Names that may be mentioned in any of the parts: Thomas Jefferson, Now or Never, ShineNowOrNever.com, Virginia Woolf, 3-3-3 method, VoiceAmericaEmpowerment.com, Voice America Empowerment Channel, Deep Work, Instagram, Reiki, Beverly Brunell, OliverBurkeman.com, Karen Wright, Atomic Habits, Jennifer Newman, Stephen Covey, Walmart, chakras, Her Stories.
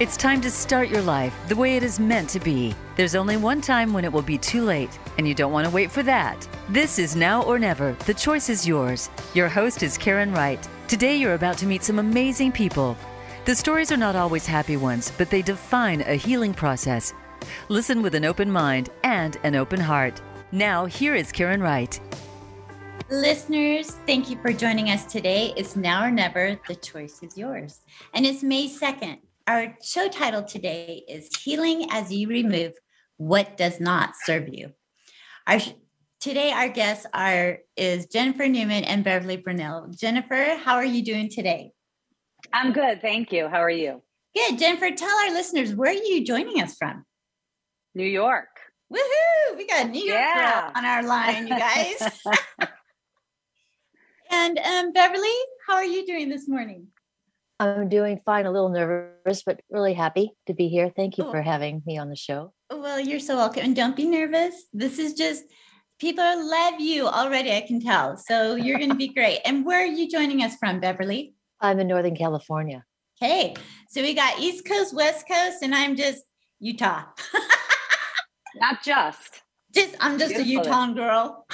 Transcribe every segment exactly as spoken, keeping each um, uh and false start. It's time to start your life the way it is meant to be. There's only one time when it will be too late, and you don't want to wait for that. This is Now or Never. The choice is yours. Your host is Karen Wright. Today you're about to meet some amazing people. The stories are not always happy ones, but they define a healing process. Listen with an open mind and an open heart. Now, here is Karen Wright. Listeners, thank you for joining us today. It's Now or Never. The choice is yours. And it's May second. Our show title today is Healing as You Remove What Does Not Serve You. Our today our guests are is Jennifer Newman and Beverly Brunell. Jennifer, how are you doing today? I'm good, thank you. How are you? Good. Jennifer, tell our listeners, where are you joining us from? New York. Woohoo! We got a New York yeah. girl on our line, you guys. And um, Beverly, how are you doing this morning? I'm doing fine, a little nervous, but really happy to be here. Thank you cool. for having me on the show. Well, you're so welcome. And don't be nervous. This is just, people love you already, I can tell. So you're going to be great. And where are you joining us from, Beverly? I'm in Northern California. Okay. So we got East Coast, West Coast, and I'm just Utah. Not just. Just I'm just Beautiful. a Utah girl.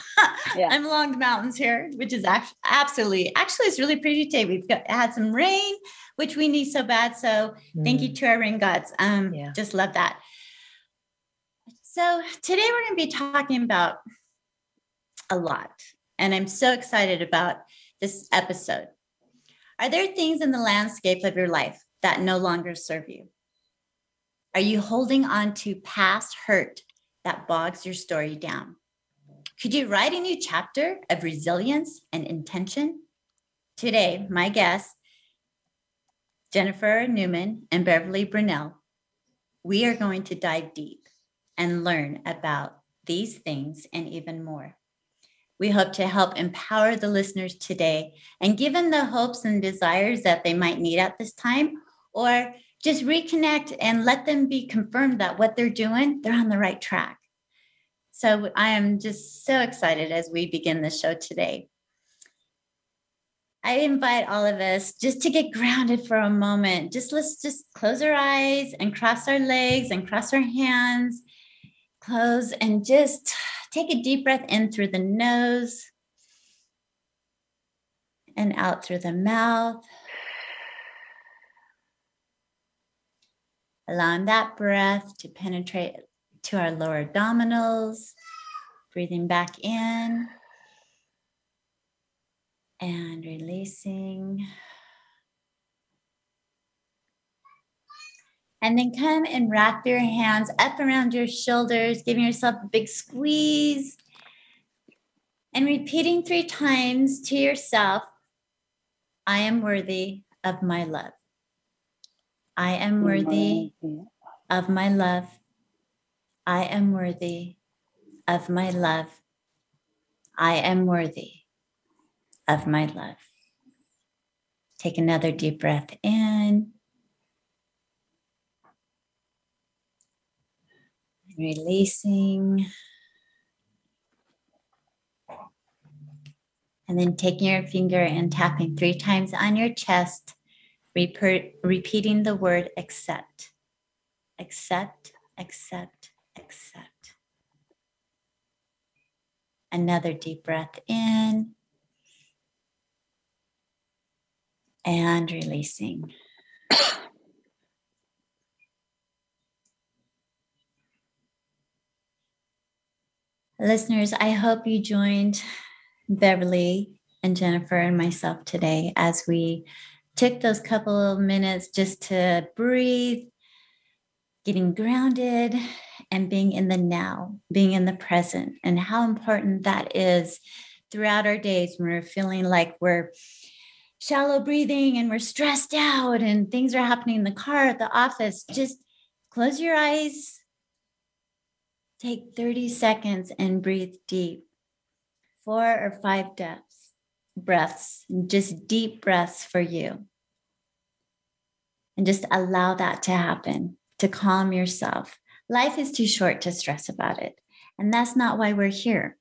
yeah. I'm along the mountains here, which is actually, absolutely, actually, it's really pretty today. We've got, had some rain, which we need so bad. So mm. thank you to our rain gods. Um, yeah. Just love that. So today we're going to be talking about a lot, and I'm so excited about this episode. Are there things in the landscape of your life that no longer serve you? Are you holding on to past hurt that bogs your story down? Could you write a new chapter of resilience and intention? Today, my guests, Jennifer Newman and Beverly Brunell, we are going to dive deep and learn about these things and even more. We hope to help empower the listeners today and give them the hopes and desires that they might need at this time, or just reconnect and let them be confirmed that what they're doing, they're on the right track. So I am just so excited as we begin the show today. I invite all of us just to get grounded for a moment. Just let's just close our eyes and cross our legs and cross our hands, close, and just take a deep breath in through the nose and out through the mouth. Allowing that breath to penetrate to our lower abdominals, breathing back in and releasing. And then come and wrap your hands up around your shoulders, giving yourself a big squeeze and repeating three times to yourself, I am worthy of my love. I am worthy of my love. I am worthy of my love. I am worthy of my love. Take another deep breath in. Releasing. And then taking your finger and tapping three times on your chest. Repeating the word accept, accept, accept, accept. Another deep breath in and releasing. Listeners, I hope you joined Beverly and Jennifer and myself today as we took those couple of minutes just to breathe, getting grounded, and being in the now, being in the present, and how important that is throughout our days when we're feeling like we're shallow breathing and we're stressed out and things are happening in the car, at the office. Just close your eyes, take thirty seconds and breathe deep, four or five depths. breaths, just deep breaths for you. And just allow that to happen, to calm yourself. Life is too short to stress about it. And that's not why we're here.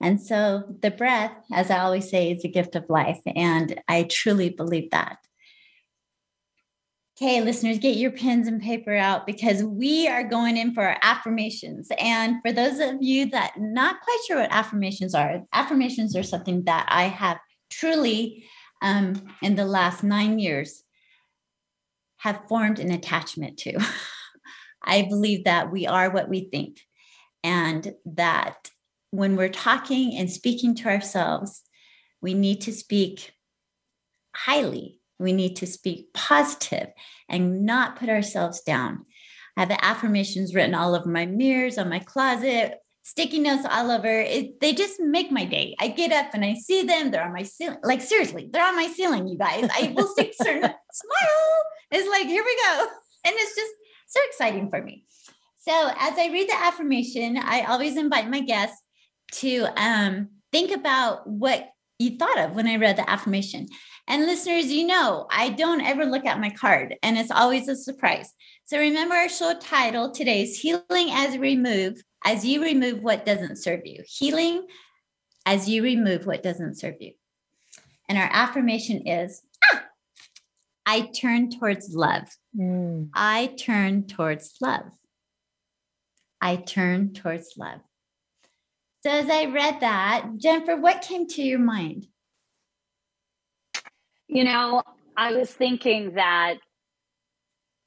And so the breath, as I always say, is a gift of life. And I truly believe that. Okay, listeners, get your pens and paper out because we are going in for our affirmations. And for those of you that are not quite sure what affirmations are, affirmations are something that I have truly, um, in the last nine years, have formed an attachment to. I believe that we are what we think, and that when we're talking and speaking to ourselves, we need to speak highly. We need to speak positive and not put ourselves down. I have the affirmations written all over my mirrors, on my closet, sticky notes all over. It, they just make my day. I get up and I see them. They're on my ceiling. Like, seriously, they're on my ceiling, you guys. I will stick certain smile. It's like, here we go. And it's just so exciting for me. So as I read the affirmation, I always invite my guests to um, think about what you thought of when I read the affirmation. And listeners, you know, I don't ever look at my card, and it's always a surprise. So remember, our show title today is Healing as Remove, as you remove what doesn't serve you. Healing as you remove what doesn't serve you. And our affirmation is, ah, I turn towards love. Mm. I turn towards love. I turn towards love. So as I read that, Jennifer, what came to your mind? You know, I was thinking that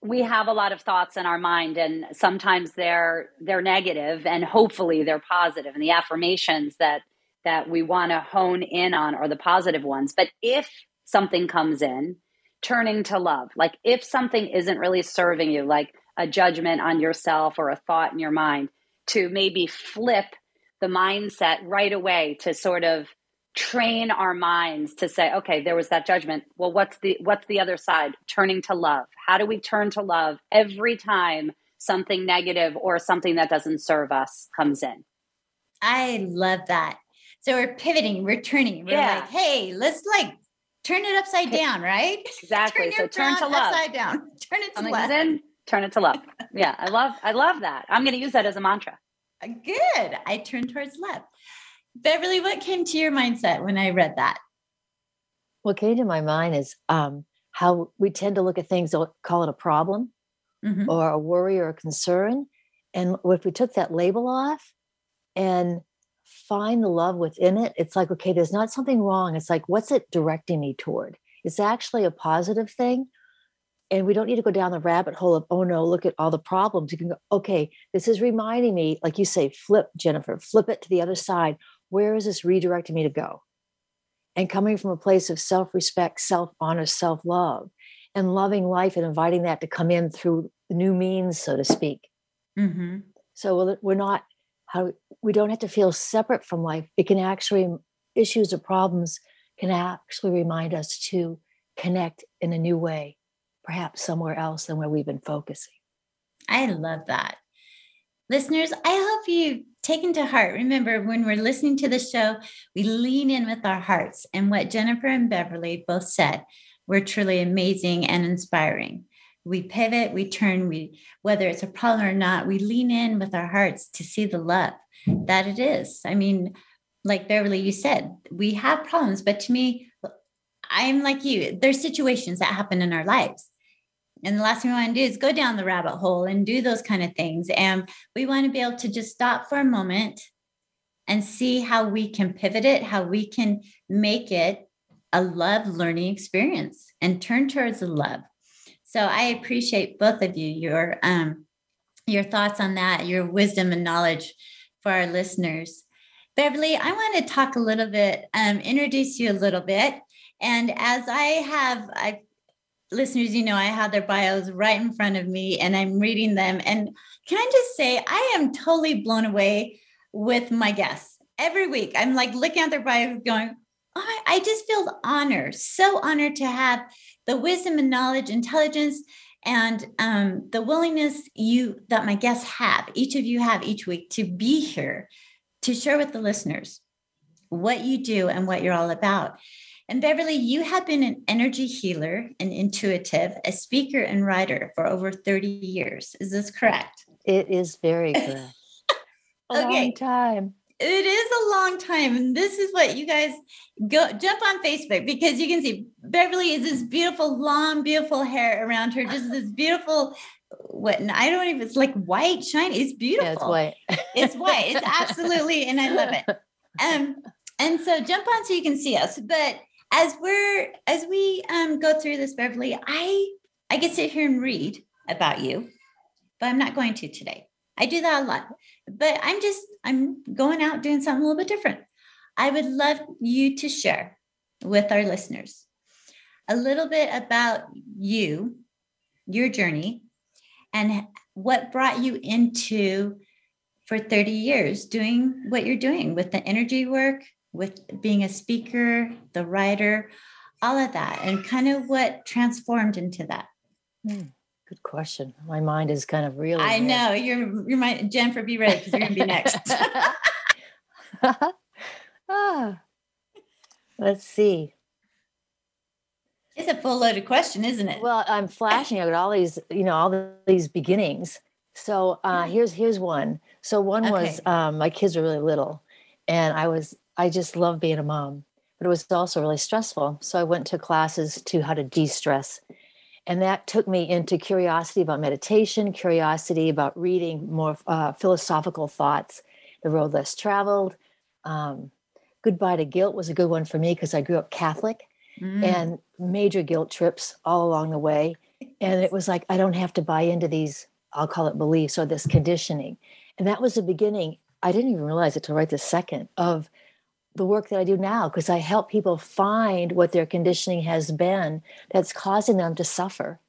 we have a lot of thoughts in our mind, and sometimes they're they're negative, and hopefully they're positive. And the affirmations that that we want to hone in on are the positive ones. But if something comes in, turning to love, like if something isn't really serving you, like a judgment on yourself or a thought in your mind, to maybe flip the mindset right away to sort of train our minds to say, okay, there was that judgment. Well, what's the, what's the other side? Turning to love. How do we turn to love every time something negative or something that doesn't serve us comes in? I love that. So we're pivoting, we're turning. We're yeah. like, hey, let's like turn it upside down, right? Exactly. turn so turn to love. Upside down. Turn it to something love. In, turn it to love. Yeah. I love, I love that. I'm going to use that as a mantra. Good. I turn towards love. Beverly, what came to your mindset when I read that? What came to my mind is um, how we tend to look at things, call it a problem mm-hmm. or a worry or a concern. And if we took that label off and find the love within it, it's like, okay, there's not something wrong. It's like, what's it directing me toward? It's actually a positive thing. And we don't need to go down the rabbit hole of, oh no, look at all the problems. You can go, okay, this is reminding me, like you say, flip, Jennifer, flip it to the other side. Where is this redirecting me to go? And coming from a place of self-respect, self-honor, self-love, and loving life and inviting that to come in through new means, so to speak. Mm-hmm. So we're not, how we don't have to feel separate from life. It can actually, issues or problems can actually remind us to connect in a new way, perhaps somewhere else than where we've been focusing. I love that. Listeners, I hope you've taken to heart. Remember, when we're listening to the show, we lean in with our hearts. And what Jennifer and Beverly both said were truly amazing and inspiring. We pivot, we turn, we whether it's a problem or not, we lean in with our hearts to see the love that it is. I mean, like Beverly, you said, we have problems, but to me, I'm like you, there's situations that happen in our lives. And the last thing we want to do is go down the rabbit hole and do those kind of things. And we want to be able to just stop for a moment and see how we can pivot it, how we can make it a love learning experience and turn towards the love. So I appreciate both of you, your, um, your thoughts on that, your wisdom and knowledge for our listeners. Beverly, I want to talk a little bit, um, introduce you a little bit. And as I have, I, listeners, you know, I have their bios right in front of me and I'm reading them. And can I just say, I am totally blown away with my guests. Every week, I'm like looking at their bios going, oh, I just feel honored, so honored to have the wisdom and knowledge, intelligence, and um, the willingness you that my guests have, each of you have each week to be here, to share with the listeners what you do and what you're all about. And Beverly, you have been an energy healer, an intuitive, a speaker and writer for over thirty years. Is this correct? It is very correct. A okay. long time. It is a long time. And this is what you guys go jump on Facebook, because you can see Beverly is this beautiful, long, beautiful hair around her. Just this beautiful, what? I don't even, it's like white, shiny. It's beautiful. Yeah, it's white. It's white. It's absolutely. And I love it. Um, and so jump on so you can see us. But as we're, as we um, go through this, Beverly, I, I get to sit here and read about you, but I'm not going to today. I do that a lot, but I'm just, I'm going out doing something a little bit different. I would love you to share with our listeners a little bit about you, your journey, and what brought you into for thirty years doing what you're doing with the energy work, with being a speaker, the writer, all of that, and kind of what transformed into that. Mm. Good question. My mind is kind of really. I know you're, you're my Jennifer, be ready because you're going to be next. Oh, let's see. It's a full loaded question, isn't it? Well, I'm flashing. I got all these, you know, all the, these beginnings. So uh, here's, here's one. So one okay. was um, my kids were really little and I was, I just loved being a mom, but it was also really stressful. So I went to classes to how to de-stress. And that took me into curiosity about meditation, curiosity about reading more uh, philosophical thoughts, The Road Less Traveled. Um, Goodbye to Guilt was a good one for me because I grew up Catholic mm. and major guilt trips all along the way. And it was like, I don't have to buy into these, I'll call it beliefs or this conditioning. And that was the beginning. I didn't even realize it till right this second of the work that I do now, because I help people find what their conditioning has been that's causing them to suffer,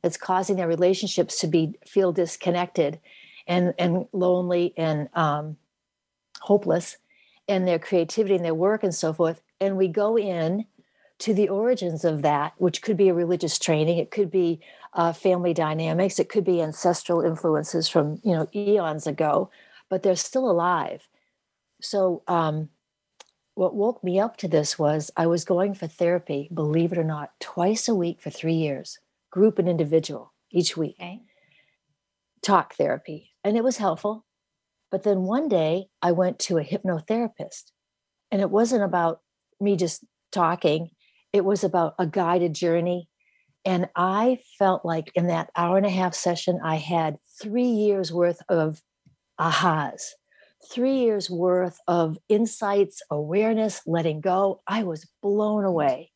that's causing their relationships to be feel disconnected and, and lonely and um, hopeless, and their creativity and their work and so forth. And we go in to the origins of that, which could be a religious training. It could be uh, family dynamics. It could be ancestral influences from, you know, eons ago, but they're still alive. So, um, what woke me up to this was I was going for therapy, believe it or not, twice a week for three years, group and individual each week, okay. talk therapy. And it was helpful. But then one day I went to a hypnotherapist, and it wasn't about me just talking. It was about a guided journey. And I felt like in that hour and a half session, I had three years worth of ahas. Three years worth of insights, awareness, letting go. I was blown away.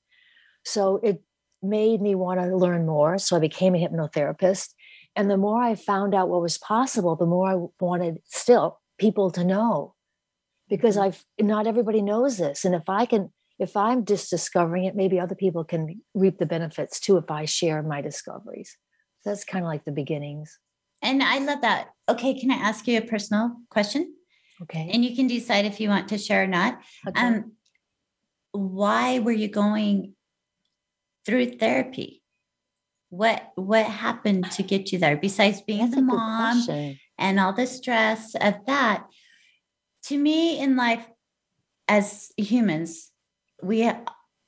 So it made me want to learn more. So I became a hypnotherapist. And the more I found out what was possible, the more I wanted still people to know, because I've not everybody knows this. And if I can, if I'm just discovering it, maybe other people can reap the benefits too, if I share my discoveries. So that's kind of like the beginnings. And I love that. Okay. Can I ask you a personal question? Okay. And you can decide if you want to share or not. Okay. Um, why were you going through therapy? What, what happened to get you there besides being a mom and all the stress of that? To me in life, as humans, we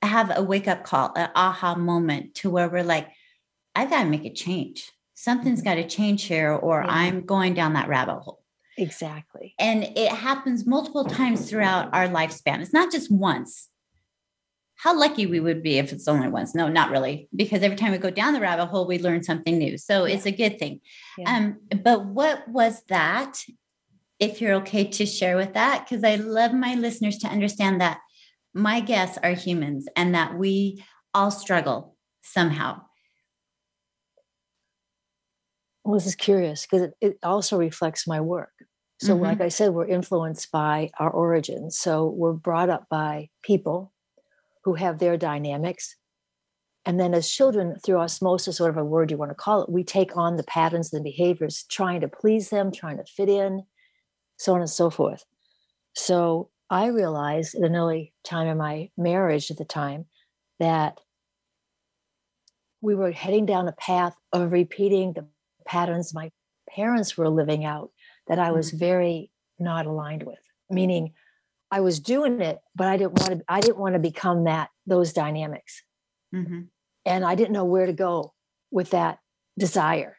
have a wake up call, an aha moment to where we're like, I've got to make a change. Something's mm-hmm. got to change here or mm-hmm. I'm going down that rabbit hole. Exactly. And it happens multiple times throughout our lifespan. It's not just once. How lucky we would be if it's only once. No, not really. Because every time we go down the rabbit hole, we learn something new. So yeah. It's a good thing. Yeah. Um, but what was that? If you're okay to share with that, because I love my listeners to understand that my guests are humans and that we all struggle somehow. Well, this is curious because it also reflects my work. So mm-hmm. like I said, we're influenced by our origins. So we're brought up by people who have their dynamics. And then as children, through osmosis, whatever word you want to call it, we take on the patterns and the behaviors, trying to please them, trying to fit in, so on and so forth. So I realized at an early time in my marriage at the time that we were heading down a path of repeating the patterns my parents were living out that I was very not aligned with, meaning I was doing it, but I didn't want to, I didn't want to become that, those dynamics. Mm-hmm. And I didn't know where to go with that desire.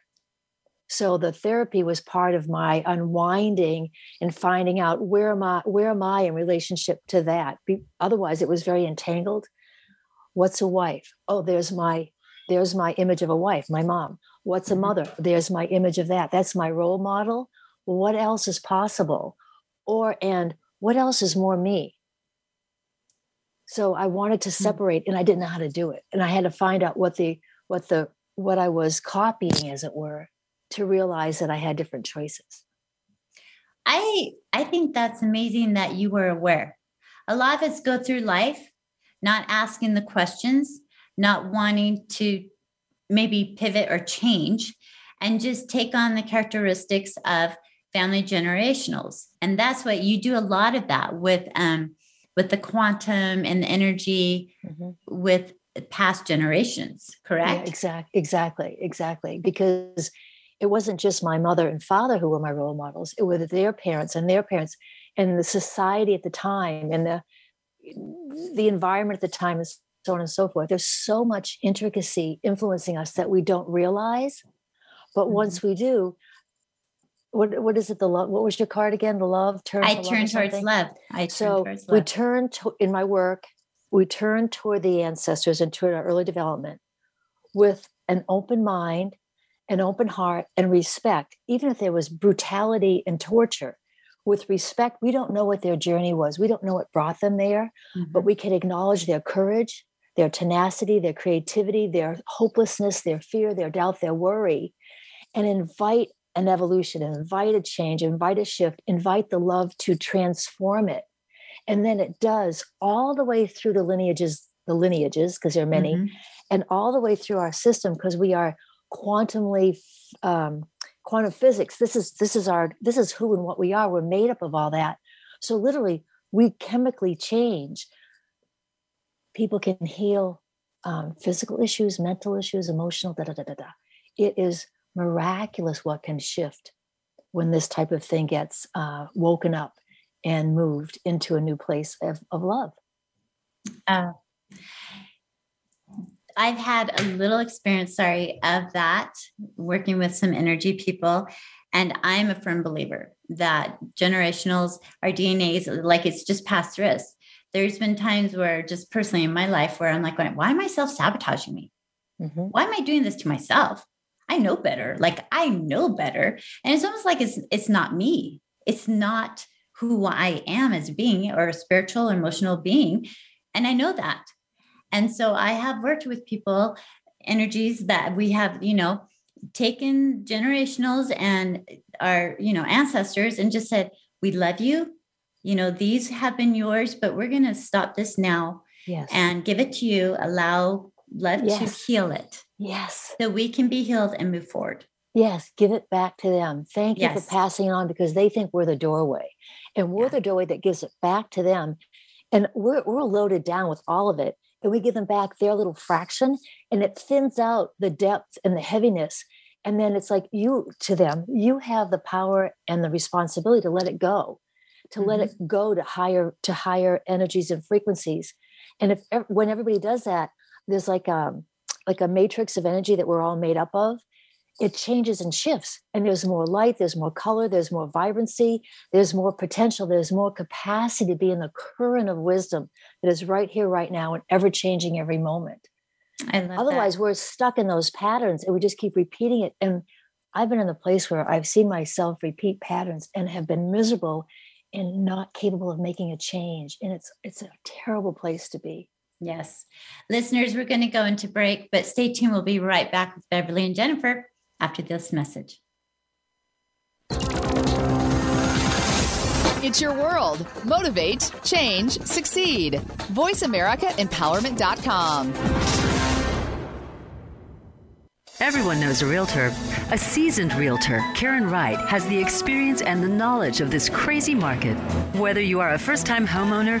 So the therapy was part of my unwinding and finding out where am I, where am I in relationship to that? Be, otherwise, it was very entangled. What's a wife? Oh, there's my there's my image of a wife, my mom. What's a mother? There's my image of that. That's my role model. What else is possible? Or and what else is more me? So I wanted to separate, and I didn't know how to do it. And I had to find out what the what the what I was copying, as it were, to realize that I had different choices. I I think that's amazing that you were aware. A lot of us go through life not asking the questions, not wanting to maybe pivot or change, and just take on the characteristics of family generationals. And that's what you do a lot of that with um, with the quantum and the energy mm-hmm. with past generations, correct? Yeah, exactly, exactly, exactly. Because it wasn't just my mother and father who were my role models. It was their parents and their parents and the society at the time and the the environment at the time and so on and so forth. There's so much intricacy influencing us that we don't realize. But mm-hmm. once we do, what what is it? The love? What was your card again? The love turn. I turn towards love. I so turn towards love. we turn to, in my work. We turn toward the ancestors and toward our early development with an open mind, an open heart, and respect. Even if there was brutality and torture, with respect, we don't know what their journey was. We don't know what brought them there, mm-hmm. but we can acknowledge their courage, their tenacity, their creativity, their hopelessness, their fear, their doubt, their worry, and invite an evolution, invite a change, invite a shift, invite the love to transform it. And then it does all the way through the lineages, the lineages, because there are many, mm-hmm. and all the way through our system, because we are quantumly, um, quantum physics. This is, this is our, this is who and what we are. We're made up of all that. So literally we chemically change. People can heal um, physical issues, mental issues, emotional, da, da, da, da, da. It is miraculous what can shift when this type of thing gets uh, woken up and moved into a new place of, of love. Uh, I've had a little experience, sorry, of that, working with some energy people. And I'm a firm believer that generationals, our D N A's, like it's just passed through us. There's been times where just personally in my life where I'm like, going, why am I self-sabotaging me? Mm-hmm. Why am I doing this to myself? I know better. Like I know better. And it's almost like it's, it's not me. It's not who I am as a being or a spiritual, emotional being. And I know that. And so I have worked with people, energies that we have, you know, taken generationals and our, you know, ancestors and just said, we love you. You know, these have been yours, but we're going to stop this now yes. and give it to you. Allow love yes. to heal it. Yes. So we can be healed and move forward. Yes. Give it back to them. Thank yes. you for passing it on because they think we're the doorway and we're yeah. the doorway that gives it back to them. And we're, we're loaded down with all of it. And we give them back their little fraction and it thins out the depth and the heaviness. And then it's like you to them, you have the power and the responsibility to let it go, to mm-hmm. let it go to higher, to higher energies and frequencies. And if, when everybody does that, there's like, um, like a matrix of energy that we're all made up of, it changes and shifts. And there's more light, there's more color, there's more vibrancy, there's more potential, there's more capacity to be in the current of wisdom that is right here, right now, and ever changing every moment. I love Otherwise, that. We're stuck in those patterns and we just keep repeating it. And I've been in the place where I've seen myself repeat patterns and have been miserable and not capable of making a change. And it's it's a terrible place to be. Yes. Listeners, we're going to go into break, but stay tuned. We'll be right back with Beverly and Jennifer after this message. It's your world. Motivate, change, succeed. voice america empowerment dot com. Everyone knows a realtor. A seasoned realtor, Karen Wright, has the experience and the knowledge of this crazy market. Whether you are a first-time homeowner,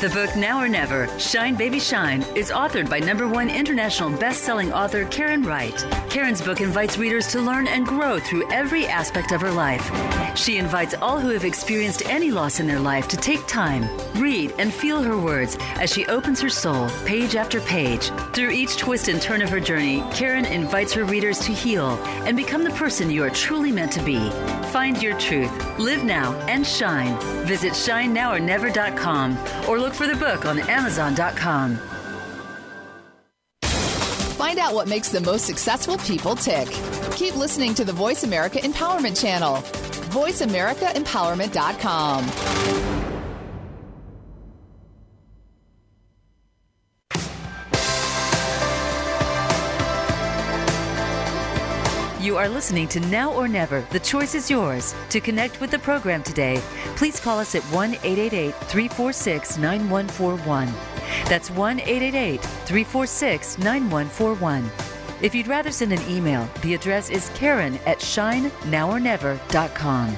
The book Now or Never, Shine Baby Shine, is authored by number one international best-selling author Karen Wright. Karen's book invites readers to learn and grow through every aspect of her life. She invites all who have experienced any loss in their life to take time, read, and feel her words as she opens her soul page after page. Through each twist and turn of her journey, Karen invites her readers to heal and become the person you are truly meant to be. Find your truth, live now, and shine. Visit shine now or never dot com or look for the book on amazon dot com. Find out what makes the most successful people tick. Keep listening to the Voice America Empowerment Channel. voice america empowerment dot com. You are listening to Now or Never. The choice is yours. To connect with the program today, please call us at one eight eight eight, three four six, nine one four one. That's one eight eight eight, three four six, nine one four one. If you'd rather send an email, the address is Karen at shine now or never dot com.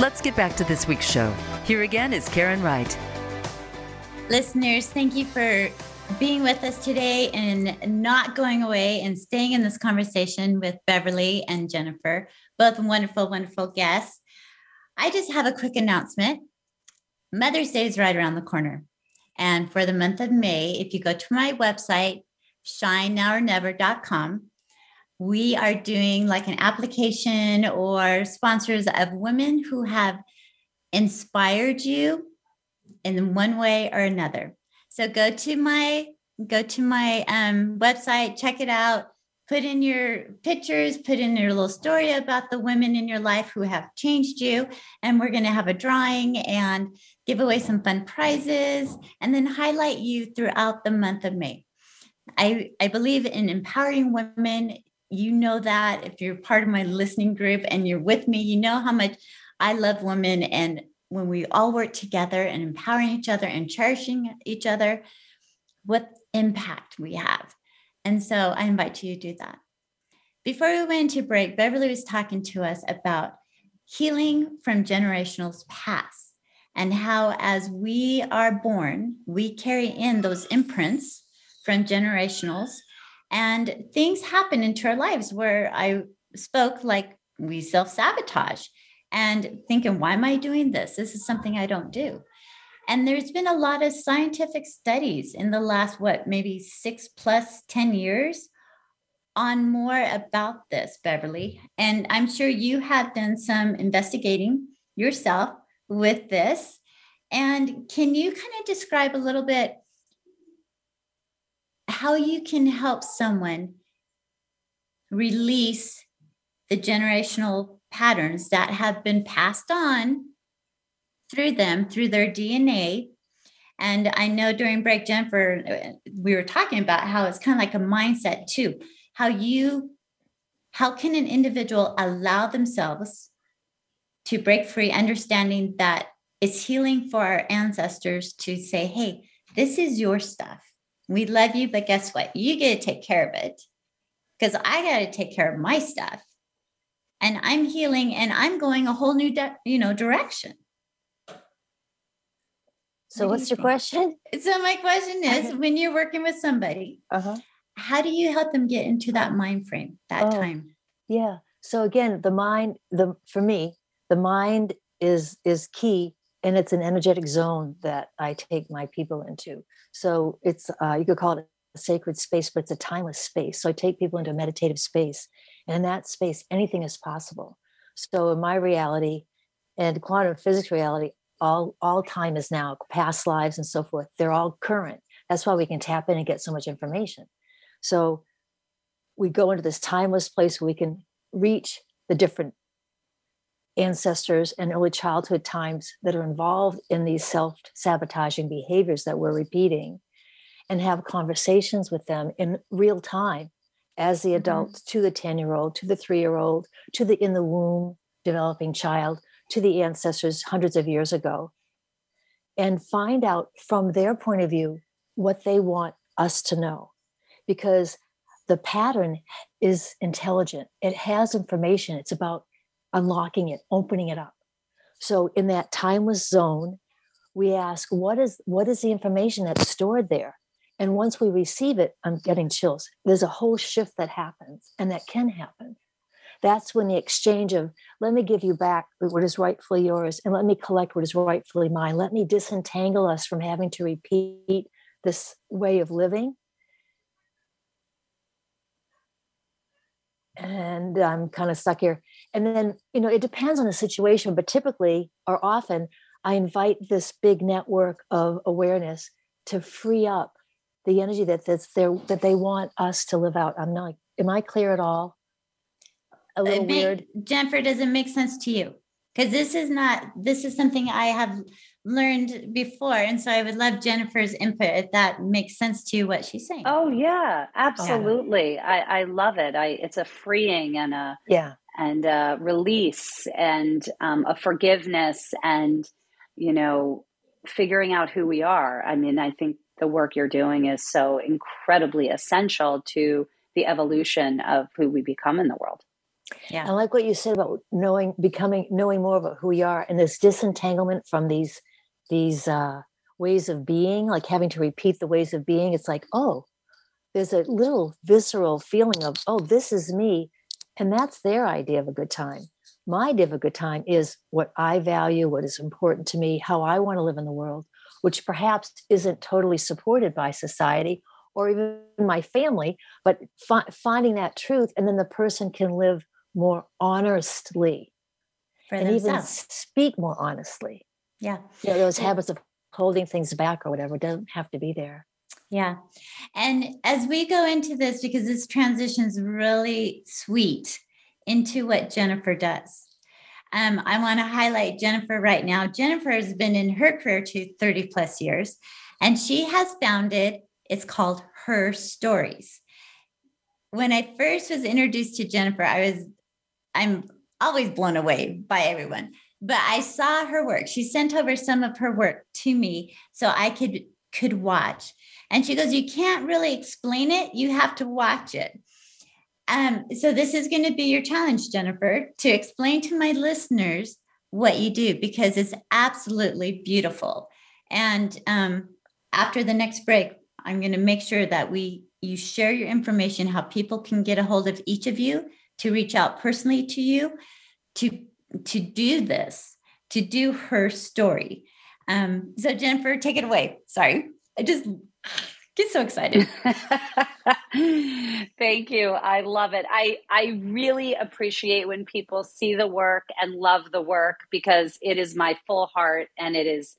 Let's get back to this week's show. Here again is Karen Wright. Listeners, thank you for being with us today and not going away and staying in this conversation with Beverly and Jennifer, both wonderful, wonderful guests. I just have a quick announcement. Mother's Day is right around the corner. And for the month of May, if you go to my website, shine now or never dot com, we are doing like an application or sponsors of women who have inspired you in one way or another. So go to my go to my um, website, check it out, put in your pictures, put in your little story about the women in your life who have changed you. And we're going to have a drawing and give away some fun prizes and then highlight you throughout the month of May. I, I believe in empowering women. You know that if you're part of my listening group and you're with me, you know how much I love women, and when we all work together and empowering each other and cherishing each other, what impact we have. And so I invite you to do that. Before we went into break, Beverly was talking to us about healing from generational past and how as we are born, we carry in those imprints from generationals, and things happen into our lives where I spoke like we self-sabotage and thinking, why am I doing this? This is something I don't do. And there's been a lot of scientific studies in the last, what, maybe six plus ten years on more about this, Beverly. And I'm sure you have done some investigating yourself with this. And can you kind of describe a little bit how you can help someone release the generational patterns that have been passed on through them, through their D N A. And I know during break, Jennifer, we were talking about how it's kind of like a mindset too, how you, how can an individual allow themselves to break free, understanding that it's healing for our ancestors to say, hey, this is your stuff. We love you, but guess what? You get to take care of it because I got to take care of my stuff. And I'm healing and I'm going a whole new, di- you know, direction. So what's your question? So my question is, uh-huh. when you're working with somebody, uh-huh. how do you help them get into that mind frame, that oh, time? Yeah. So again, the mind, the for me, the mind is is key, and it's an energetic zone that I take my people into. So it's, uh, you could call it a sacred space, but it's a timeless space. So I take people into a meditative space, and in that space, anything is possible. So in my reality and quantum physics reality, all, all time is now, past lives and so forth. They're all current. That's why we can tap in and get so much information. So we go into this timeless place where we can reach the different ancestors and early childhood times that are involved in these self-sabotaging behaviors that we're repeating, and have conversations with them in real time as the adult, mm-hmm. to the ten-year-old, to the three-year-old, to the in the womb developing child, to the ancestors hundreds of years ago, and find out from their point of view what they want us to know. Because the pattern is intelligent. It has information. It's about unlocking it, opening it up. So in that timeless zone, we ask, what is what is the information that's stored there? And once we receive it, I'm getting chills. There's a whole shift that happens, and that can happen. That's when the exchange of, let me give you back what is rightfully yours, and let me collect what is rightfully mine. Let me disentangle us from having to repeat this way of living. And I'm kind of stuck here. And then, you know, it depends on the situation, but typically or often I invite this big network of awareness to free up the energy that that's there, that they want us to live out. I'm not, am I clear at all? A little it make, weird. Jennifer, does it make sense to you? Because this is not, this is something I have learned before. And so I would love Jennifer's input if that makes sense to you, what she's saying. Oh yeah, absolutely. Yeah. I, I love it. I, it's a freeing and a, yeah. and a release and um, a forgiveness and, you know, figuring out who we are. I mean, I think the work you're doing is so incredibly essential to the evolution of who we become in the world. Yeah. I like what you said about knowing, becoming, knowing more about who we are, and this disentanglement from these, these uh, ways of being, like having to repeat the ways of being. It's like, oh, there's a little visceral feeling of, oh, this is me. And that's their idea of a good time. My idea of a good time is what I value, what is important to me, how I want to live in the world, which perhaps isn't totally supported by society or even my family, but fi- finding that truth. And then the person can live more honestly for and themselves. Even speak more honestly. Yeah. You know, those yeah. habits of holding things back or whatever doesn't have to be there. Yeah. And as we go into this, because this transition's really sweet into what Jennifer does. Um, I want to highlight Jennifer right now. Jennifer has been in her career to thirty plus years, and she has founded, it's called Her Stories. When I first was introduced to Jennifer, I was, I'm always blown away by everyone, but I saw her work. She sent over some of her work to me so I could, could watch. And she goes, you can't really explain it. You have to watch it. Um, so this is going to be your challenge, Jennifer, to explain to my listeners what you do, because it's absolutely beautiful. And um, after the next break, I'm going to make sure that we you share your information, how people can get a hold of each of you to reach out personally to you, to to do this, to do Her Story. Um, so Jennifer, take it away. Sorry, I just get so excited. Thank you. I love it. I, I really appreciate when people see the work and love the work, because it is my full heart and it is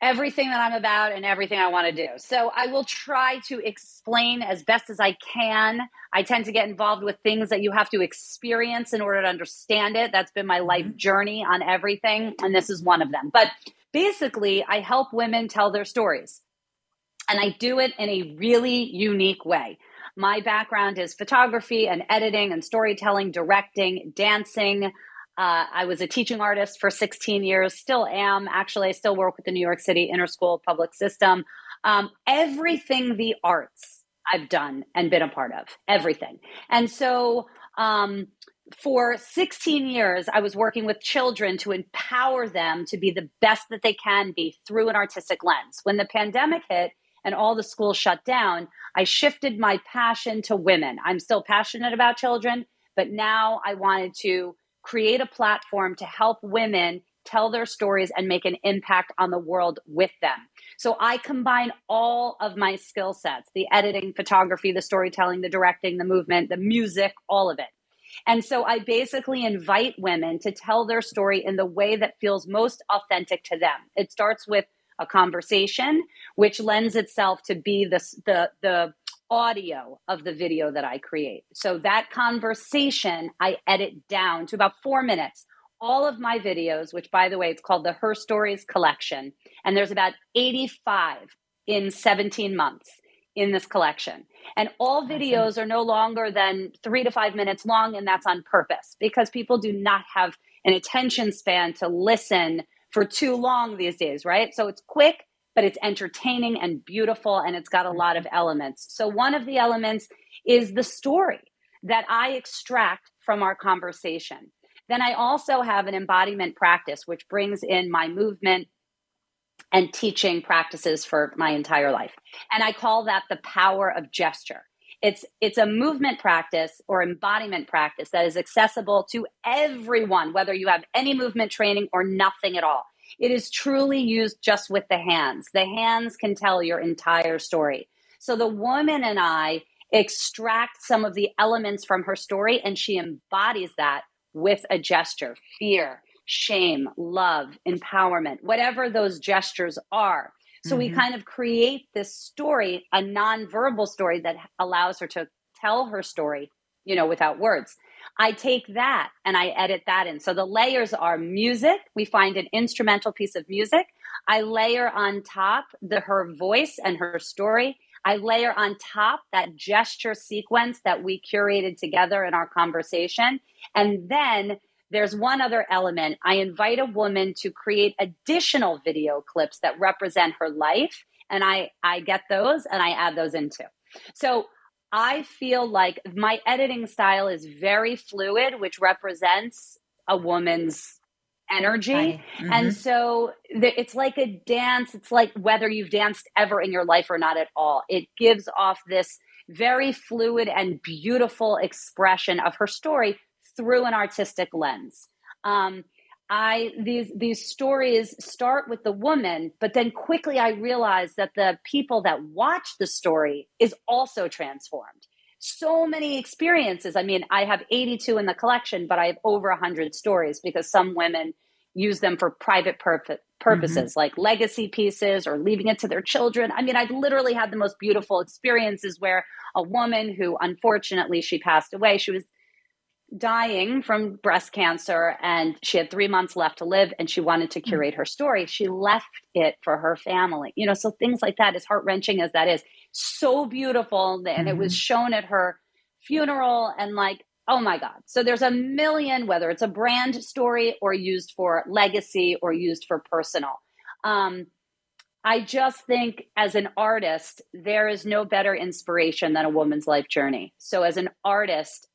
everything that I'm about and everything I want to do. So I will try to explain as best as I can. I tend to get involved with things that you have to experience in order to understand it. That's been my life journey on everything. And this is one of them. But basically, I help women tell their stories. And I do it in a really unique way. My background is photography and editing and storytelling, directing, dancing. Uh, I was a teaching artist for sixteen years, still am. Actually, I still work with the New York City Interschool Public System. Um, everything the arts I've done and been a part of, everything. And so um, for sixteen years, I was working with children to empower them to be the best that they can be through an artistic lens. When the pandemic hit and all the schools shut down, I shifted my passion to women. I'm still passionate about children, but now I wanted to create a platform to help women tell their stories, and make an impact on the world with them. So I combine all of my skill sets, the editing, photography, the storytelling, the directing, the movement, the music, all of it. And so I basically invite women to tell their story in the way that feels most authentic to them. It starts with a conversation, which lends itself to be the, the, the audio of the video that I create. So that conversation, I edit down to about four minutes. All of my videos, which by the way, it's called the Her Stories collection. And there's about eighty-five in seventeen months in this collection. And all videos are no longer than three to five minutes long. And that's on purpose because people do not have an attention span to listen for too long these days, right? So it's quick, but it's entertaining and beautiful, and it's got a lot of elements. So one of the elements is the story that I extract from our conversation. Then I also have an embodiment practice, which brings in my movement and teaching practices for my entire life. And I call that the power of gesture. It's it's a movement practice or embodiment practice that is accessible to everyone, whether you have any movement training or nothing at all. It is truly used just with the hands. The hands can tell your entire story. So the woman and I extract some of the elements from her story, and she embodies that with a gesture: fear, shame, love, empowerment, whatever those gestures are. So mm-hmm. we kind of create this story, a nonverbal story that allows her to tell her story, you know, without words. I take that and I edit that in. So the layers are music. We find an instrumental piece of music. I layer on top the her voice and her story. I layer on top that gesture sequence that we curated together in our conversation. And then there's one other element. I invite a woman to create additional video clips that represent her life. And I, I get those and I add those in too. So I feel like my editing style is very fluid, which represents a woman's energy. Mm-hmm. And so the, it's like a dance. It's like whether you've danced ever in your life or not at all. It gives off this very fluid and beautiful expression of her story through an artistic lens. Um, I these these stories start with the woman, but then quickly I realized that the people that watch the story is also transformed. So many experiences. I mean, I have eighty-two in the collection, but I have over one hundred stories because some women use them for private purpo- purposes, mm-hmm. like legacy pieces or leaving it to their children. I mean, I've literally had the most beautiful experiences where a woman who, unfortunately, she passed away, she was dying from breast cancer, and she had three months left to live, and she wanted to curate her story. She left it for her family. You know, so things like that, as heart-wrenching as that is, so beautiful. And it was shown at her funeral, and like, oh my God. So there's a million, whether it's a brand story or used for legacy or used for personal. Um, I just think as an artist, there is no better inspiration than a woman's life journey. So as an artist,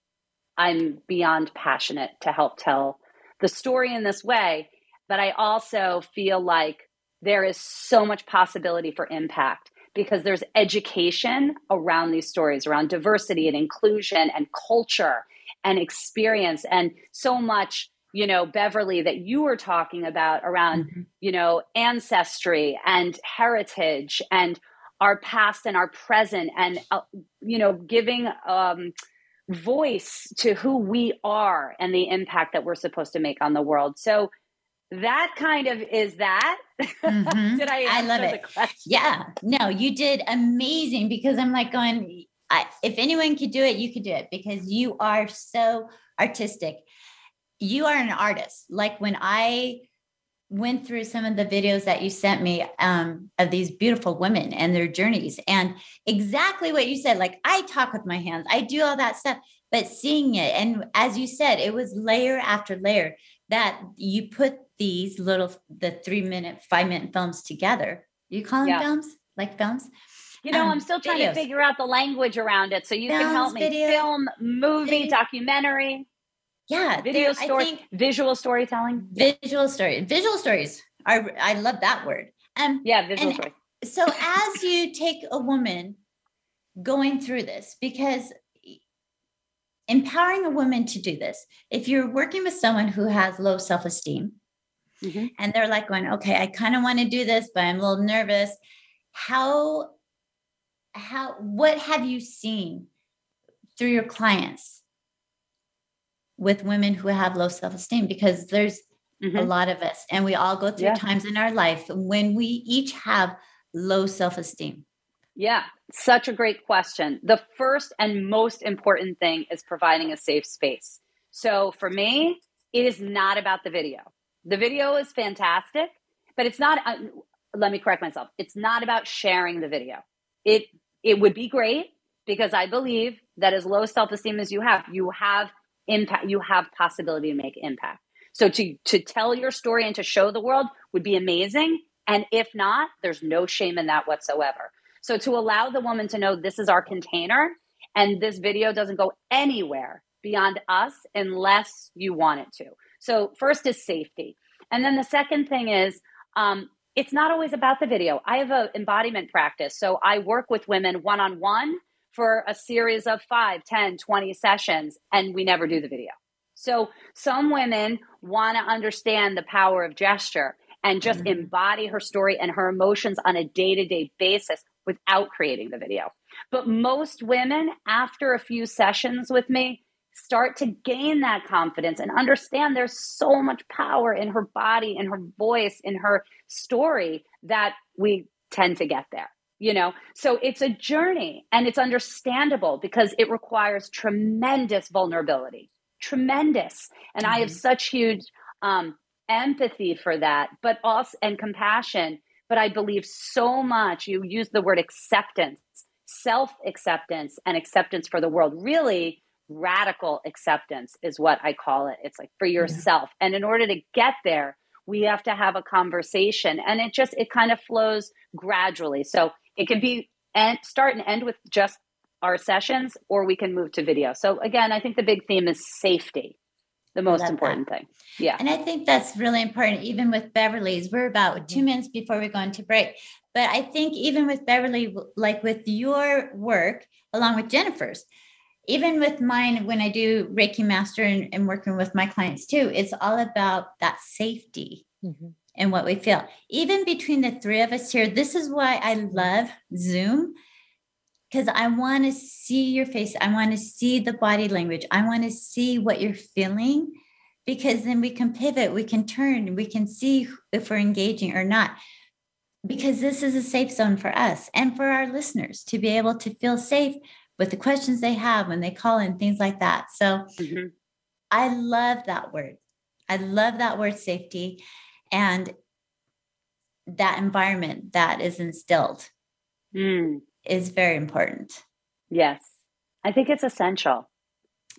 I'm beyond passionate to help tell the story in this way, but I also feel like there is so much possibility for impact because there's education around these stories, around diversity and inclusion and culture and experience and so much, you know, Beverly, that you were talking about around, mm-hmm. you know, ancestry and heritage and our past and our present and, uh, you know, giving, um, voice to who we are and the impact that we're supposed to make on the world. So that kind of is that. Mm-hmm. Did I answer I love it. the question? Yeah. No, you did amazing because I'm like going, I, if anyone could do it, you could do it because you are so artistic. You are an artist. Like when I went through some of the videos that you sent me um, of these beautiful women and their journeys and exactly what you said, like I talk with my hands, I do all that stuff, but seeing it. And as you said, it was layer after layer that you put these little, the three minute, five minute films together. You call them yeah. films? Like films? You know, um, I'm still trying videos. to figure out the language around it. So you films, can help me video, film, movie, video. documentary. Yeah. Video story, I think visual storytelling, visual story, visual stories. I, I love that word. Um, yeah. Visual story. So as you take a woman going through this, because empowering a woman to do this, if you're working with someone who has low self-esteem, mm-hmm. and they're like going, okay, I kind of want to do this, but I'm a little nervous. How, how, what have you seen through your clients with women who have low self-esteem? Because there's mm-hmm. a lot of us, and we all go through yeah. times in our life when we each have low self-esteem. Yeah, such a great question. The first and most important thing is providing a safe space. So for me, it is not about the video. The video is fantastic, but it's not, uh, let me correct myself. It's not about sharing the video. It, it would be great, because I believe that as low self-esteem as you have, you have impact, you have possibility to make impact. So to, to tell your story and to show the world would be amazing. And if not, there's no shame in that whatsoever. So to allow the woman to know this is our container and this video doesn't go anywhere beyond us unless you want it to. So first is safety. And then the second thing is um, it's not always about the video. I have an embodiment practice. So I work with women one-on-one for a series of five, ten, twenty sessions, and we never do the video. So some women want to understand the power of gesture and just mm-hmm. embody her story and her emotions on a day-to-day basis without creating the video. But most women, after a few sessions with me, start to gain that confidence and understand there's so much power in her body, in her voice, in her story, that we tend to get there, you know? So it's a journey, and it's understandable because it requires tremendous vulnerability, tremendous. And mm-hmm. I have such huge um, empathy for that, but also, and compassion. But I believe so much, you use the word acceptance, self-acceptance, and acceptance for the world. Really radical acceptance is what I call it. It's like for yourself. Yeah. And in order to get there, we have to have a conversation. And it just, it kind of flows gradually. So it can be and start and end with just our sessions, or we can move to video. So again, I think the big theme is safety. The most important that. thing. Yeah. And I think that's really important. Even with Beverly's, we're about two minutes before we go into break. But I think even with Beverly, like with your work, along with Jennifer's, even with mine, when I do Reiki Master and, and working with my clients too, it's all about that safety mm-hmm. and what we feel. Even between the three of us here, this is why I love Zoom, because I want to see your face. I want to see the body language. I want to see what you're feeling, because then we can pivot, we can turn, we can see if we're engaging or not, because this is a safe zone for us and for our listeners to be able to feel safe with the questions they have when they call in, things like that. So mm-hmm. I love that word. I love that word, safety, and that environment that is instilled. Mm. Is very important. Yes. I think it's essential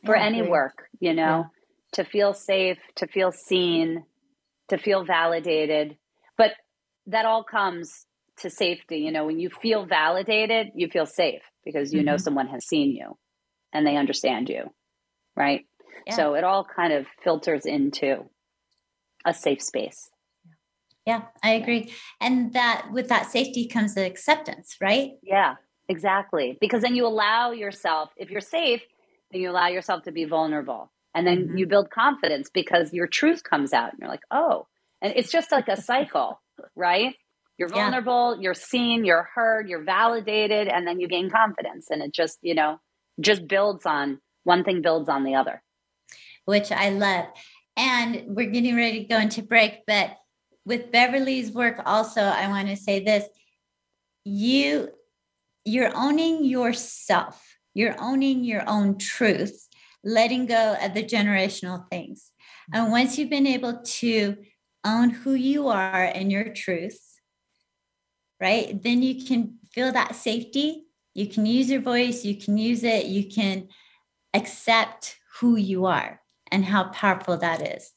for yeah, any work, you know, yeah. to feel safe, to feel seen, to feel validated. But that all comes to safety. You know, when you feel validated, you feel safe, because you mm-hmm. know someone has seen you and they understand you, right? Yeah. So it all kind of filters into a safe space. Yeah, I agree. And that with that safety comes the acceptance, right? Yeah, exactly. Because then you allow yourself, if you're safe, then you allow yourself to be vulnerable. And then mm-hmm. you build confidence because your truth comes out and you're like, oh, and it's just like a cycle, right? You're vulnerable, yeah. you're seen, you're heard, you're validated, and then you gain confidence. And it just, you know, just builds on, one thing builds on the other. Which I love. And we're getting ready to go into break, but with Beverly's work also, I want to say this, you, you're owning yourself, you're owning your own truth, letting go of the generational things. And once you've been able to own who you are and your truth, right, then you can feel that safety. You can use your voice, you can use it, you can accept who you are and how powerful that is.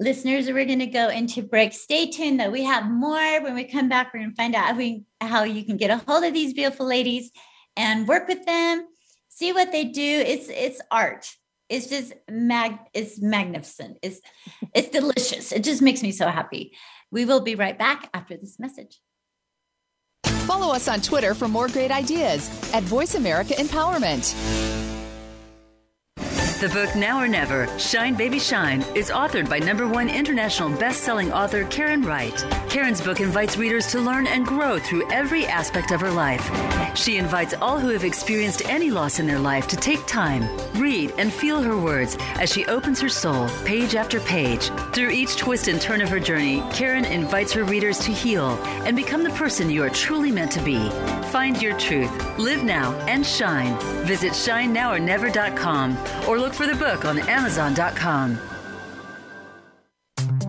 Listeners, we're going to go into break. Stay tuned, though. We have more. When we come back, we're going to find out how, we, how you can get a hold of these beautiful ladies and work with them, see what they do. It's it's art. It's just mag. It's magnificent. It's it's delicious. It just makes me so happy. We will be right back after this message. Follow us on Twitter for more great ideas at Voice America Empowerment. The book Now or Never, Shine Baby Shine, is authored by number one international best-selling author Karen Wright. Karen's book invites readers to learn and grow through every aspect of her life. She invites all who have experienced any loss in their life to take time, read, and feel her words as she opens her soul page after page. Through each twist and turn of her journey, Karen invites her readers to heal and become the person you are truly meant to be. Find your truth, live now, and shine. Visit shine now or never dot com or look for the book on amazon dot com.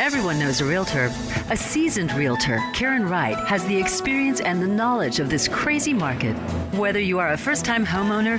Everyone knows a realtor. A seasoned realtor, Karen Wright, has the experience and the knowledge of this crazy market. Whether you are a first-time homeowner,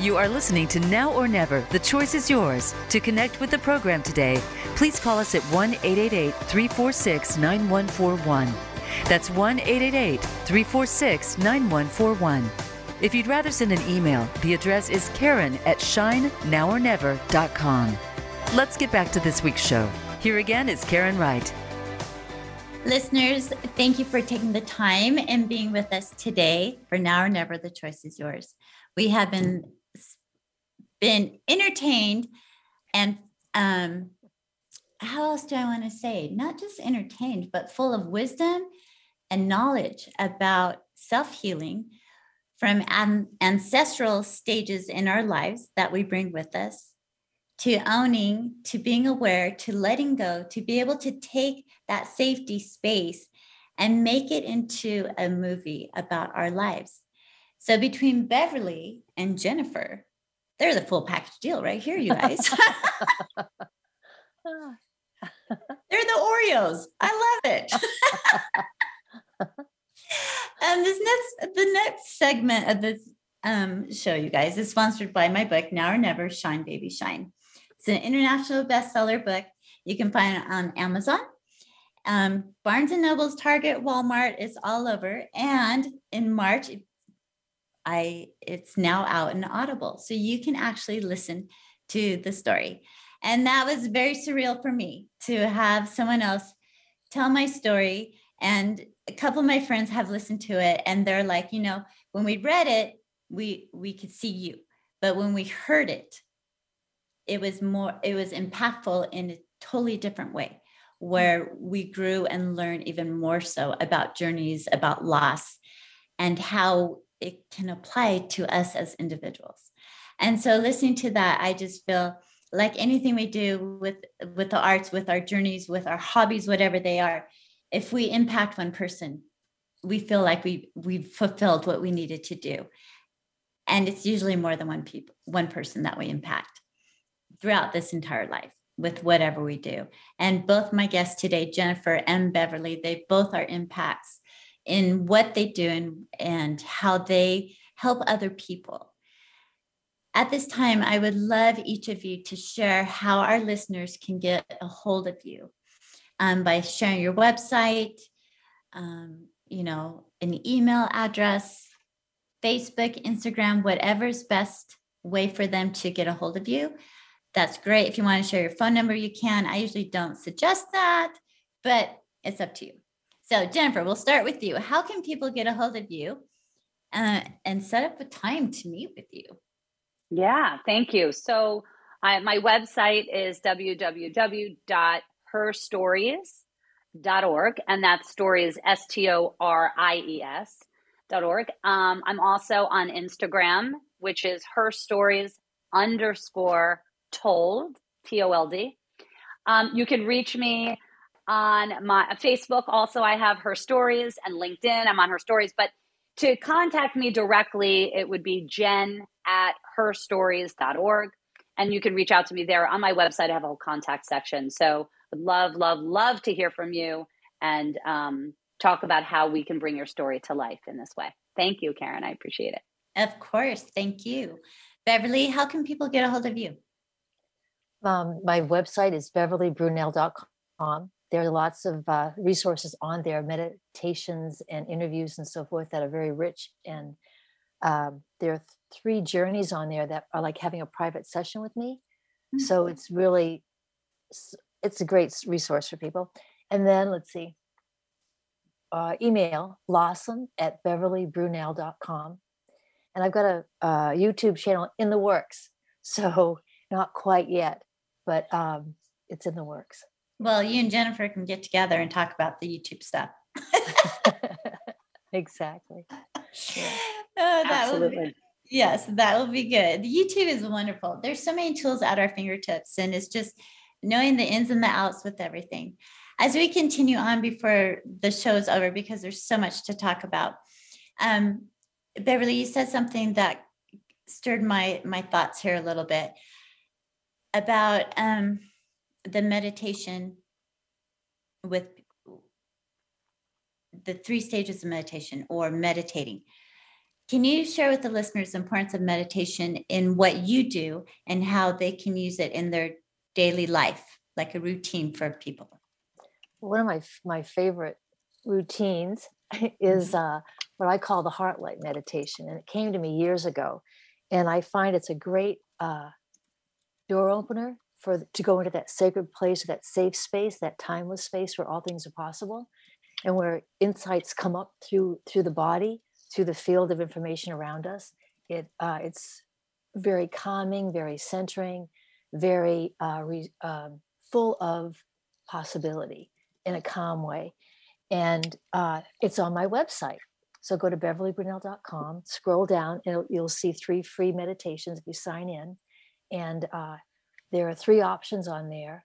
You are listening to Now or Never. The choice is yours. To connect with the program today, please call us at one eight eight eight, three four six, nine one four one. That's one eight eight eight, three four six, nine one four one. If you'd rather send an email, the address is karen at shine now or never dot com. Let's get back to this week's show. Here again is Karen Wright. Listeners, thank you for taking the time and being with us today for Now or Never. The choice is yours. We have been been entertained and um, how else do I want to say? Not just entertained, but full of wisdom and knowledge about self-healing from an ancestral stages in our lives that we bring with us, to owning, to being aware, to letting go, to be able to take that safety space and make it into a movie about our lives. So between Beverly and Jennifer, they're the full package deal right here, you guys. They're the Oreos. I love it. And this next, the next segment of this um, show, you guys, is sponsored by my book, Now or Never, Shine Baby Shine. It's an international bestseller book. You can find it on Amazon. Um, Barnes and Noble's, Target, Walmart, it's all over. And in March, I it's now out in Audible, so you can actually listen to the story. And that was very surreal for me to have someone else tell my story. And a couple of my friends have listened to it, and they're like, you know, when we read it, we we could see you, but when we heard it, it was more, it was impactful in a totally different way, where we grew and learned even more so about journeys, about loss, and how it can apply to us as individuals. And so listening to that, I just feel like anything we do with, with the arts, with our journeys, with our hobbies, whatever they are, if we impact one person, we feel like we, we've fulfilled what we needed to do. And it's usually more than one people, one person that we impact throughout this entire life with whatever we do. And both my guests today, Jennifer and Beverly, they both are impacts in what they do and, and how they help other people. At this time, I would love each of you to share how our listeners can get a hold of you um, by sharing your website, um, you know, an email address, Facebook, Instagram, whatever's best way for them to get a hold of you. That's great. If you want to share your phone number, you can. I usually don't suggest that, but it's up to you. So Jennifer, we'll start with you. How can people get a hold of you uh, and set up a time to meet with you? Yeah, thank you. So I, my website is w w w dot her stories dot org, and that story is S T O R I E S. .org. Um, I'm also on Instagram, which is Her Stories underscore told, T O L D. Um, you can reach me on my Facebook. Also, I have Her Stories, and LinkedIn. I'm on Her Stories. But to contact me directly, it would be Jen at her stories dot org. And you can reach out to me there. On my website, I have a whole contact section. So would love, love, love to hear from you and um, talk about how we can bring your story to life in this way. Thank you, Karen. I appreciate it. Of course. Thank you. Beverly, how can people get a hold of you? Um, my website is beverly brunell dot com. There are lots of uh, resources on there, meditations and interviews and so forth that are very rich. And um, there are three journeys on there that are like having a private session with me. Mm-hmm. So it's really, it's a great resource for people. And then let's see, uh, email blossom at beverly brunell dot com. And I've got a uh, YouTube channel in the works. So not quite yet, but um, it's in the works. Well, you and Jennifer can get together and talk about the YouTube stuff. Exactly. Yeah. Oh, that absolutely. Will be, yes, that will be good. YouTube is wonderful. There's so many tools at our fingertips, and it's just knowing the ins and the outs with everything. As we continue on before the show's over, because there's so much to talk about. Um, Beverly, you said something that stirred my my thoughts here a little bit about um, the meditation with the three stages of meditation, or meditating. Can you share with the listeners the importance of meditation in what you do and how they can use it in their daily life, like a routine for people? One of my my favorite routines is uh, what I call the heart light meditation. And it came to me years ago. And I find it's a great uh, door opener for to go into that sacred place, that safe space, that timeless space where all things are possible, and where insights come up through through the body, through the field of information around us. It uh, it's very calming, very centering, very uh, re, um, full of possibility in a calm way. And uh, it's on my website. So go to beverly brunell dot com, scroll down, and you'll see three free meditations if you sign in. And uh, there are three options on there.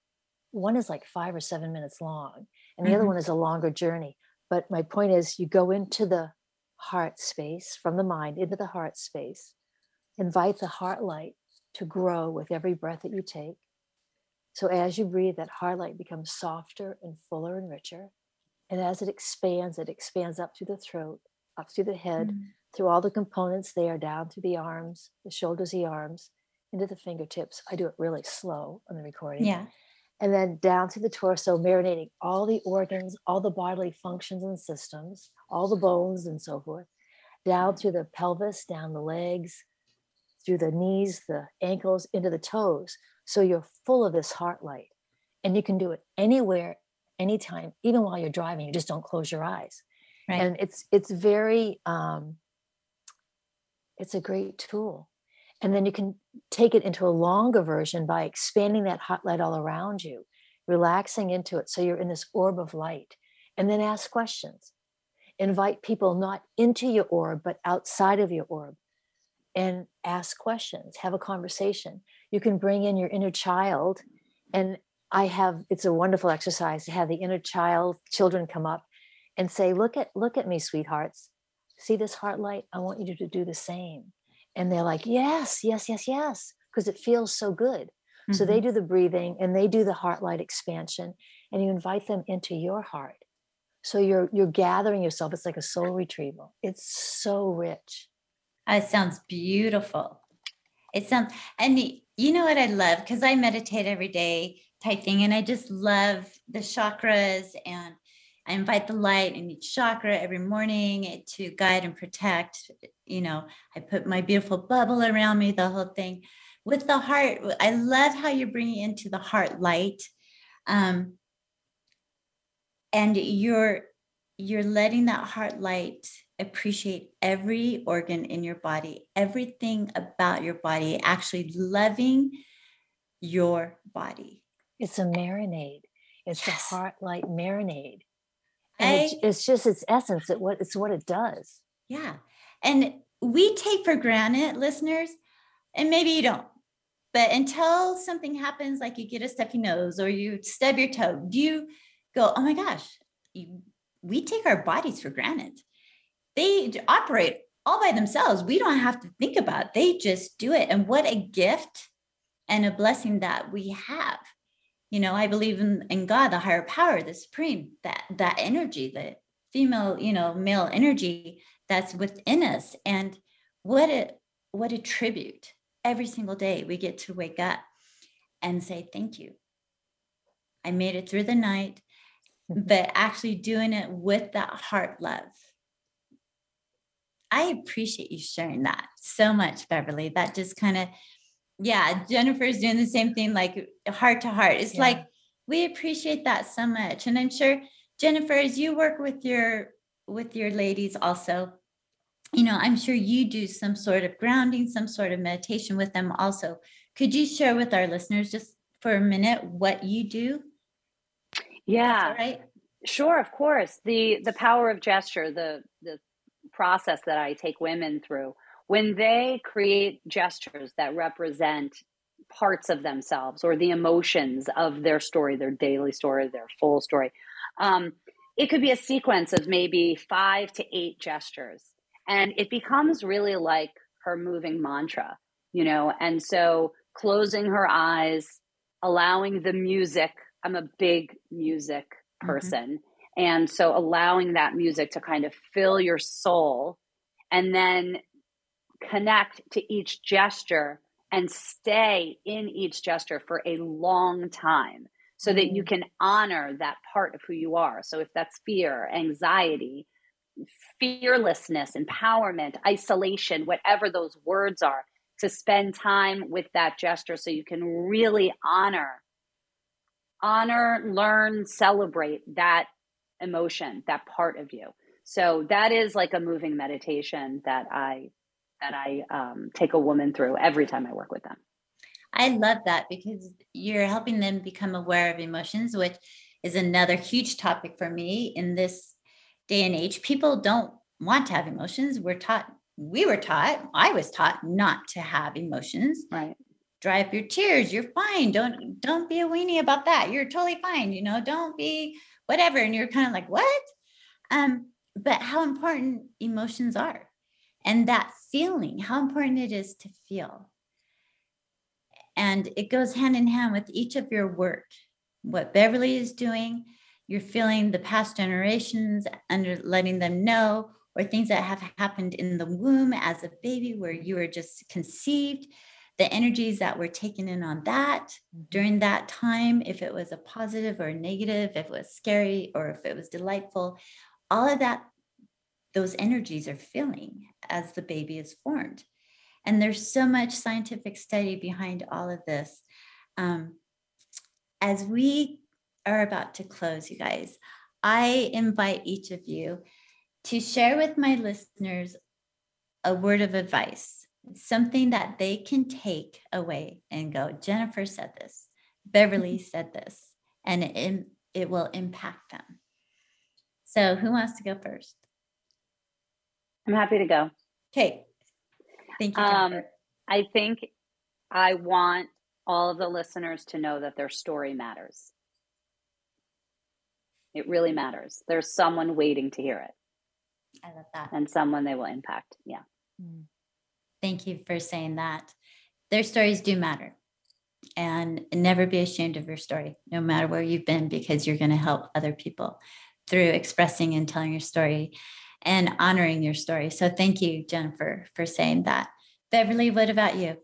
One is like five or seven minutes long, and the mm-hmm. other one is a longer journey. But my point is, you go into the heart space from the mind, into the heart space, invite the heart light to grow with every breath that you take. So as you breathe, that heart light becomes softer and fuller and richer. And as it expands, it expands up through the throat, up through the head, mm-hmm. through all the components there, down through the arms, the shoulders, the arms, into the fingertips. I do it really slow on the recording. Yeah. And then down through the torso, marinating all the organs, all the bodily functions and systems, all the bones and so forth, down through the pelvis, down the legs, through the knees, the ankles, into the toes. So you're full of this heart light. And you can do it anywhere, anytime, even while you're driving. You just don't close your eyes. Right. And it's, it's very, um, it's a great tool. And then you can take it into a longer version by expanding that hot light all around you, relaxing into it. So you're in this orb of light, and then ask questions, invite people not into your orb, but outside of your orb, and ask questions, have a conversation. You can bring in your inner child, and I have, it's a wonderful exercise to have the inner child, children come up and say, look at, look at me, sweethearts, see this heart light. I want you to do the same. And they're like, yes, yes, yes, yes. Because it feels so good. Mm-hmm. So they do the breathing and they do the heart light expansion, and you invite them into your heart. So you're, you're gathering yourself. It's like a soul retrieval. It's so rich. It sounds beautiful. It sounds, and you know what I love? Cause I meditate every day type thing. And I just love the chakras, and I invite the light in each chakra every morning to guide and protect. You know, I put my beautiful bubble around me, the whole thing. With the heart, I love how you're bringing into the heart light. Um, and you're, you're letting that heart light appreciate every organ in your body, everything about your body, actually loving your body. It's a marinade. It's yes. a heart light marinade. And I, it's, it's just its essence. It, what, it's what it does. Yeah. And we take for granted, listeners, and maybe you don't, but until something happens, like you get a stuffy nose or you stub your toe, you go, oh my gosh, you, we take our bodies for granted. They operate all by themselves. We don't have to think about it. They just do it. And what a gift and a blessing that we have. You know, I believe in, in God, the higher power, the supreme, that, that energy, the female, you know, male energy that's within us. And what a, what a tribute. Every single day we get to wake up and say, thank you. I made it through the night, but actually doing it with that heart love. I appreciate you sharing that so much, Beverly. That just kind of, yeah, Jennifer's doing the same thing, like heart to heart. It's yeah. like, we appreciate that so much. And I'm sure, Jennifer, as you work with your, with your ladies also, you know, I'm sure you do some sort of grounding, some sort of meditation with them also. Could you share with our listeners just for a minute what you do? Yeah, right. Sure. Of course. The, the power of gesture, the, the, process that I take women through when they create gestures that represent parts of themselves or the emotions of their story, their daily story, their full story. Um, it could be a sequence of maybe five to eight gestures, and it becomes really like her moving mantra, you know? And so closing her eyes, allowing the music, I'm a big music person. Mm-hmm. And so allowing that music to kind of fill your soul and then connect to each gesture and stay in each gesture for a long time so that you can honor that part of who you are. So if that's fear, anxiety, fearlessness, empowerment, isolation, whatever those words are, to spend time with that gesture so you can really honor, honor, learn, celebrate that emotion, that part of you. So that is like a moving meditation that I, that I um, take a woman through every time I work with them. I love that because you're helping them become aware of emotions, which is another huge topic for me in this day and age. People don't want to have emotions. We're taught, we were taught, I was taught not to have emotions, right? Dry up your tears. You're fine. Don't, don't be a weenie about that. You're totally fine. You know, don't be whatever. And you're kind of like, what? Um, but how important emotions are and that feeling, how important it is to feel. And it goes hand in hand with each of your work, what Beverly is doing, you're feeling the past generations under letting them know, or things that have happened in the womb as a baby, where you were just conceived, the energies that were taken in on that during that time, if it was a positive or a negative, if it was scary or if it was delightful, all of that, those energies are filling as the baby is formed. And there's so much scientific study behind all of this. Um, as we are about to close, you guys, I invite each of you to share with my listeners a word of advice, something that they can take away and go, Jennifer said this, Beverly said this, and it, it will impact them. So who wants to go first? I'm happy to go. Okay. Thank you, Jennifer. Um, I think I want all of the listeners to know that their story matters. It really matters. There's someone waiting to hear it. I love that. And someone they will impact. Yeah. Mm. Thank you for saying that. Their stories do matter, and never be ashamed of your story, no matter where you've been, because you're going to help other people through expressing and telling your story and honoring your story. So thank you, Jennifer, for saying that. Beverly, what about you?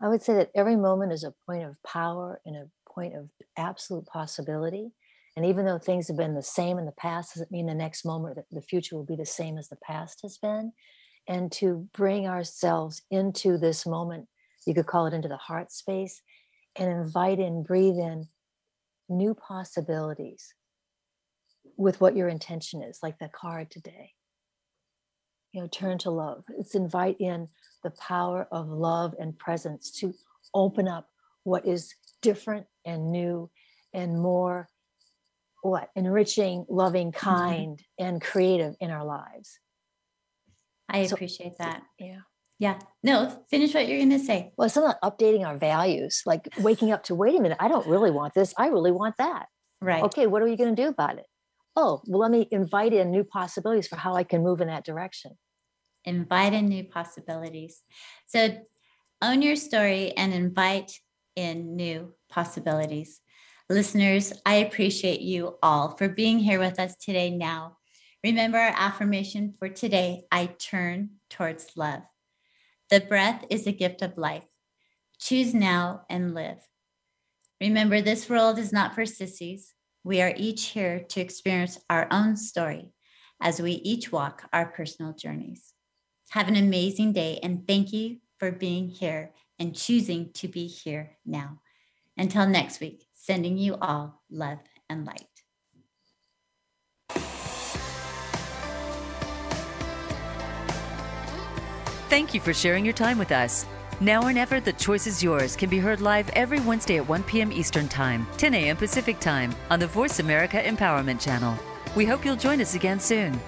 I would say that every moment is a point of power and a point of absolute possibility. And even though things have been the same in the past, doesn't mean the next moment, the future will be the same as the past has been. And to bring ourselves into this moment, you could call it into the heart space, and invite in, breathe in new possibilities with what your intention is, like the card today. You know, turn to love. It's invite in the power of love and presence to open up what is different and new and more, what, enriching, loving, kind, mm-hmm. and creative in our lives. I so, appreciate that. Yeah. Yeah. No, finish what you're going to say. Well, it's about updating our values, like waking up to, wait a minute, I don't really want this. I really want that. Right. Okay. What are you going to do about it? Oh, well, let me invite in new possibilities for how I can move in that direction. Invite in new possibilities. So own your story and invite in new possibilities. Listeners, I appreciate you all for being here with us today. Now, remember our affirmation for today: I turn towards love. The breath is a gift of life. Choose now and live. Remember, this world is not for sissies. We are each here to experience our own story as we each walk our personal journeys. Have an amazing day, and thank you for being here and choosing to be here now. Until next week, sending you all love and light. Thank you for sharing your time with us. Now or Never, The Choice is Yours can be heard live every Wednesday at one p.m. Eastern Time, ten a.m. Pacific Time on the Voice America Empowerment Channel. We hope you'll join us again soon.